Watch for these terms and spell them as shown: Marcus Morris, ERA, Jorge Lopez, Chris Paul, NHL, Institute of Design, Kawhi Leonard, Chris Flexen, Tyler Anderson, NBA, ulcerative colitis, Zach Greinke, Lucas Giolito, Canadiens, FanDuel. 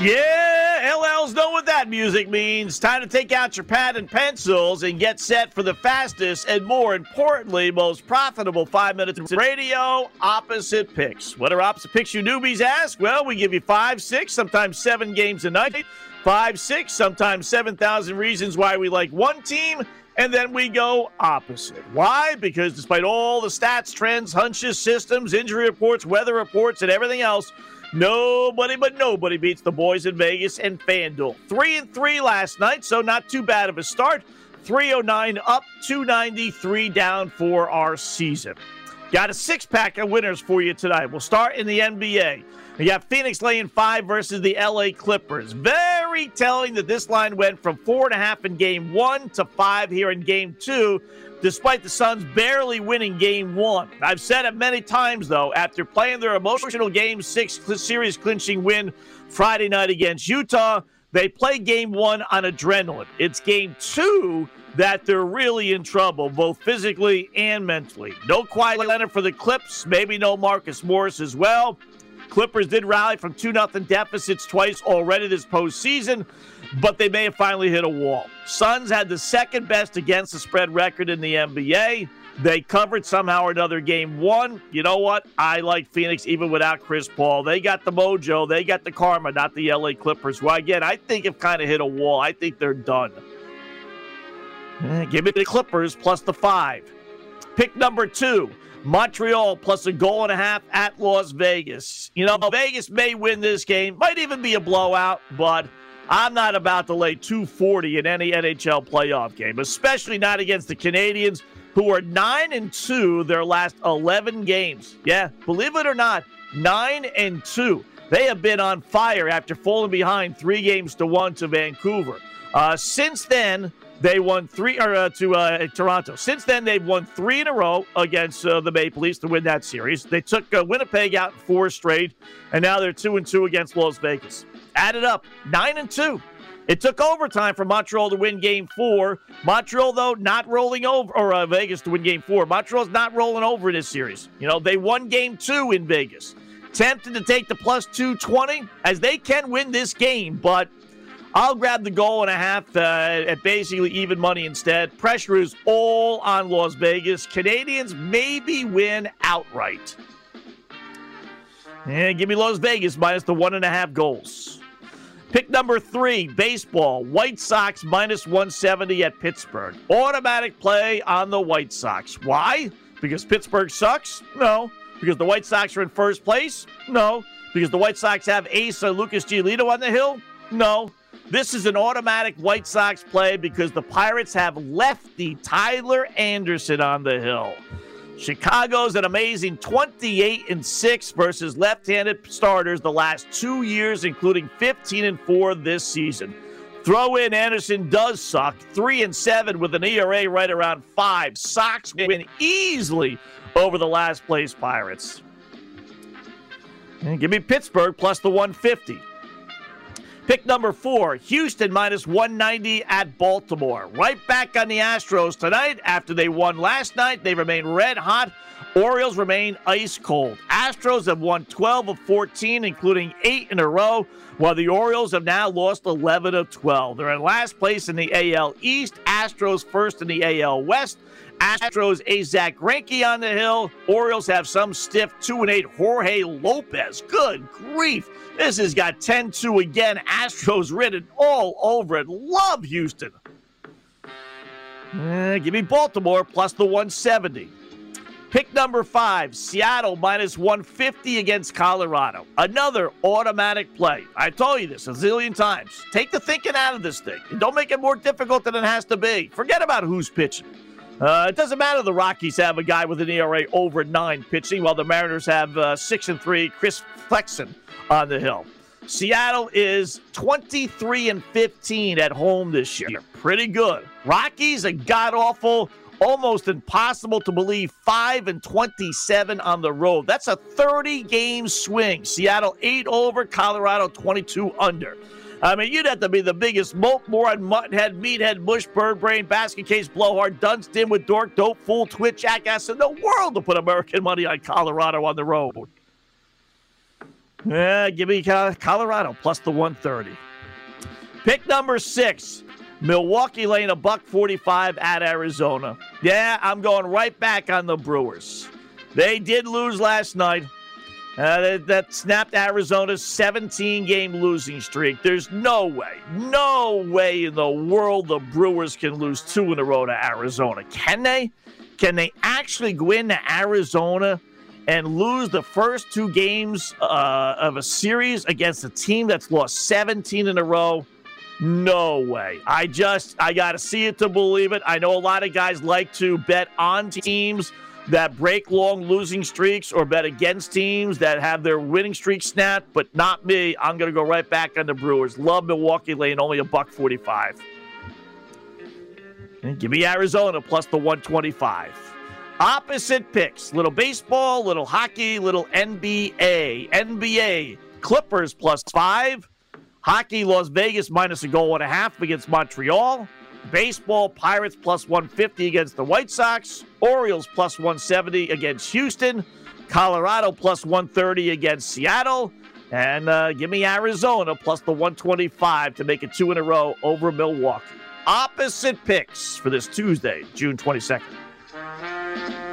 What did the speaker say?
Yeah, LLs know what that music means. Time to take out your pad and pencils and get set for the fastest and, more importantly, most profitable 5 minutes of radio opposite picks. What are opposite picks, you newbies ask? Well, we give you 5, 6, sometimes 7 games a night. 5, 6, sometimes 7,000 reasons why we like one team, and then we go opposite. Why? Because despite all the stats, trends, hunches, systems, injury reports, weather reports, and everything else, nobody but nobody beats the boys in Vegas and FanDuel. 3-3 last night, so not too bad of a start. 309 up, 293 down for our season. Got a six-pack of winners for you tonight. We'll start in the NBA. We got Phoenix laying 5 versus the LA Clippers. Very telling that this line went from 4.5 in game 1 to 5 here in game 2, despite the Suns barely winning game 1. I've said it many times, though, after playing their emotional game 6 series clinching win Friday night against Utah, they play game 1 on adrenaline. It's game 2 that they're really in trouble, both physically and mentally. No Kawhi Leonard for the Clips, maybe no Marcus Morris as well. Clippers did rally from 2-0 deficits twice already this postseason, but they may have finally hit a wall. Suns had the second best against the spread record in the NBA. They covered somehow or another game 1. You know what? I like Phoenix even without Chris Paul. They got the mojo. They got the karma, not the LA Clippers, who, again, I think have kind of hit a wall. I think they're done. Give me the Clippers plus the 5. Pick number 2, Montreal plus a 1.5 at Las Vegas. You know, Vegas may win this game. Might even be a blowout, but I'm not about to lay 240 in any NHL playoff game, especially not against the Canadiens, who are 9-2 their last 11 games. Yeah, believe it or not, 9-2. They have been on fire after falling behind 3-1 to Vancouver. Since then, they won Toronto. Since then, they've won 3 in a row against the Maple Leafs to win that series. They took Winnipeg out in 4 straight, and now they're 2-2 against Las Vegas. Add it up, 9-2. It took overtime for Montreal to win game 4. Montreal, though, not rolling over, or Vegas to win game 4. Montreal's not rolling over in this series. You know, they won game 2 in Vegas. Tempted to take the plus 220, as they can win this game, but I'll grab the 1.5 at basically even money instead. Pressure is all on Las Vegas. Canadians maybe win outright. And give me Las Vegas minus the 1.5 goals. Pick number 3, baseball, White Sox minus 170 at Pittsburgh. Automatic play on the White Sox. Why? Because Pittsburgh sucks? No. Because the White Sox are in first place? No. Because the White Sox have ace Lucas Giolito on the hill? No. This is an automatic White Sox play because the Pirates have lefty Tyler Anderson on the hill. Chicago's an amazing 28-6 versus left-handed starters the last 2 years, including 15-4 this season. Throw in Anderson does suck, 3-7 with an ERA right around 5. Sox win easily over the last place Pirates. And give me Pittsburgh plus the 150. Pick number 4, Houston minus 190 at Baltimore. Right back on the Astros tonight. After they won last night, they remain red hot. Orioles remain ice cold. Astros have won 12 of 14, including 8 in a row, while the Orioles have now lost 11 of 12. They're in last place in the AL East. Astros first in the AL West. Astros ace Zach Greinke on the hill. Orioles have some stiff 2-8 Jorge Lopez. Good grief. This has got 10-2 again. Astros ridden all over it. Love Houston. Give me Baltimore plus the 170. Pick number 5, Seattle minus 150 against Colorado. Another automatic play. I told you this a zillion times. Take the thinking out of this thing. Don't make it more difficult than it has to be. Forget about who's pitching. It doesn't matter the Rockies have a guy with an ERA over 9 pitching, while the Mariners have 6-3 Chris Flexen on the hill. Seattle is 23-15 at home this year. Pretty good. Rockies are god-awful, almost impossible to believe, 5-27 on the road. That's a 30-game swing. Seattle 8 over, Colorado 22 under. I mean, you'd have to be the biggest moat, moron, muttonhead, meathead, mush, bird brain, basket case, blowhard, dunce, dimwit, dork, dope, fool, twit, jackass in the world to put American money on Colorado on the road. Give me Colorado plus the 130. Pick number 6. Milwaukee laying $145 at Arizona. Yeah, I'm going right back on the Brewers. They did lose last night. That snapped Arizona's 17-game losing streak. There's no way in the world the Brewers can lose 2 in a row to Arizona. Can they? Can they actually go into Arizona and lose the first 2 games of a series against a team that's lost 17 in a row? No way. I got to see it to believe it. I know a lot of guys like to bet on teams that break long losing streaks or bet against teams that have their winning streak snapped, but not me. I'm going to go right back on the Brewers. Love Milwaukee laying only $145. And give me Arizona plus the 125. Opposite picks. Little baseball, little hockey, little NBA. NBA, Clippers plus 5. Hockey, Las Vegas minus -1.5 against Montreal. Baseball, Pirates plus 150 against the White Sox. Orioles plus 170 against Houston. Colorado plus 130 against Seattle. And give me Arizona plus the 125 to make it 2 in a row over Milwaukee. Opposite picks for this Tuesday, June 22nd.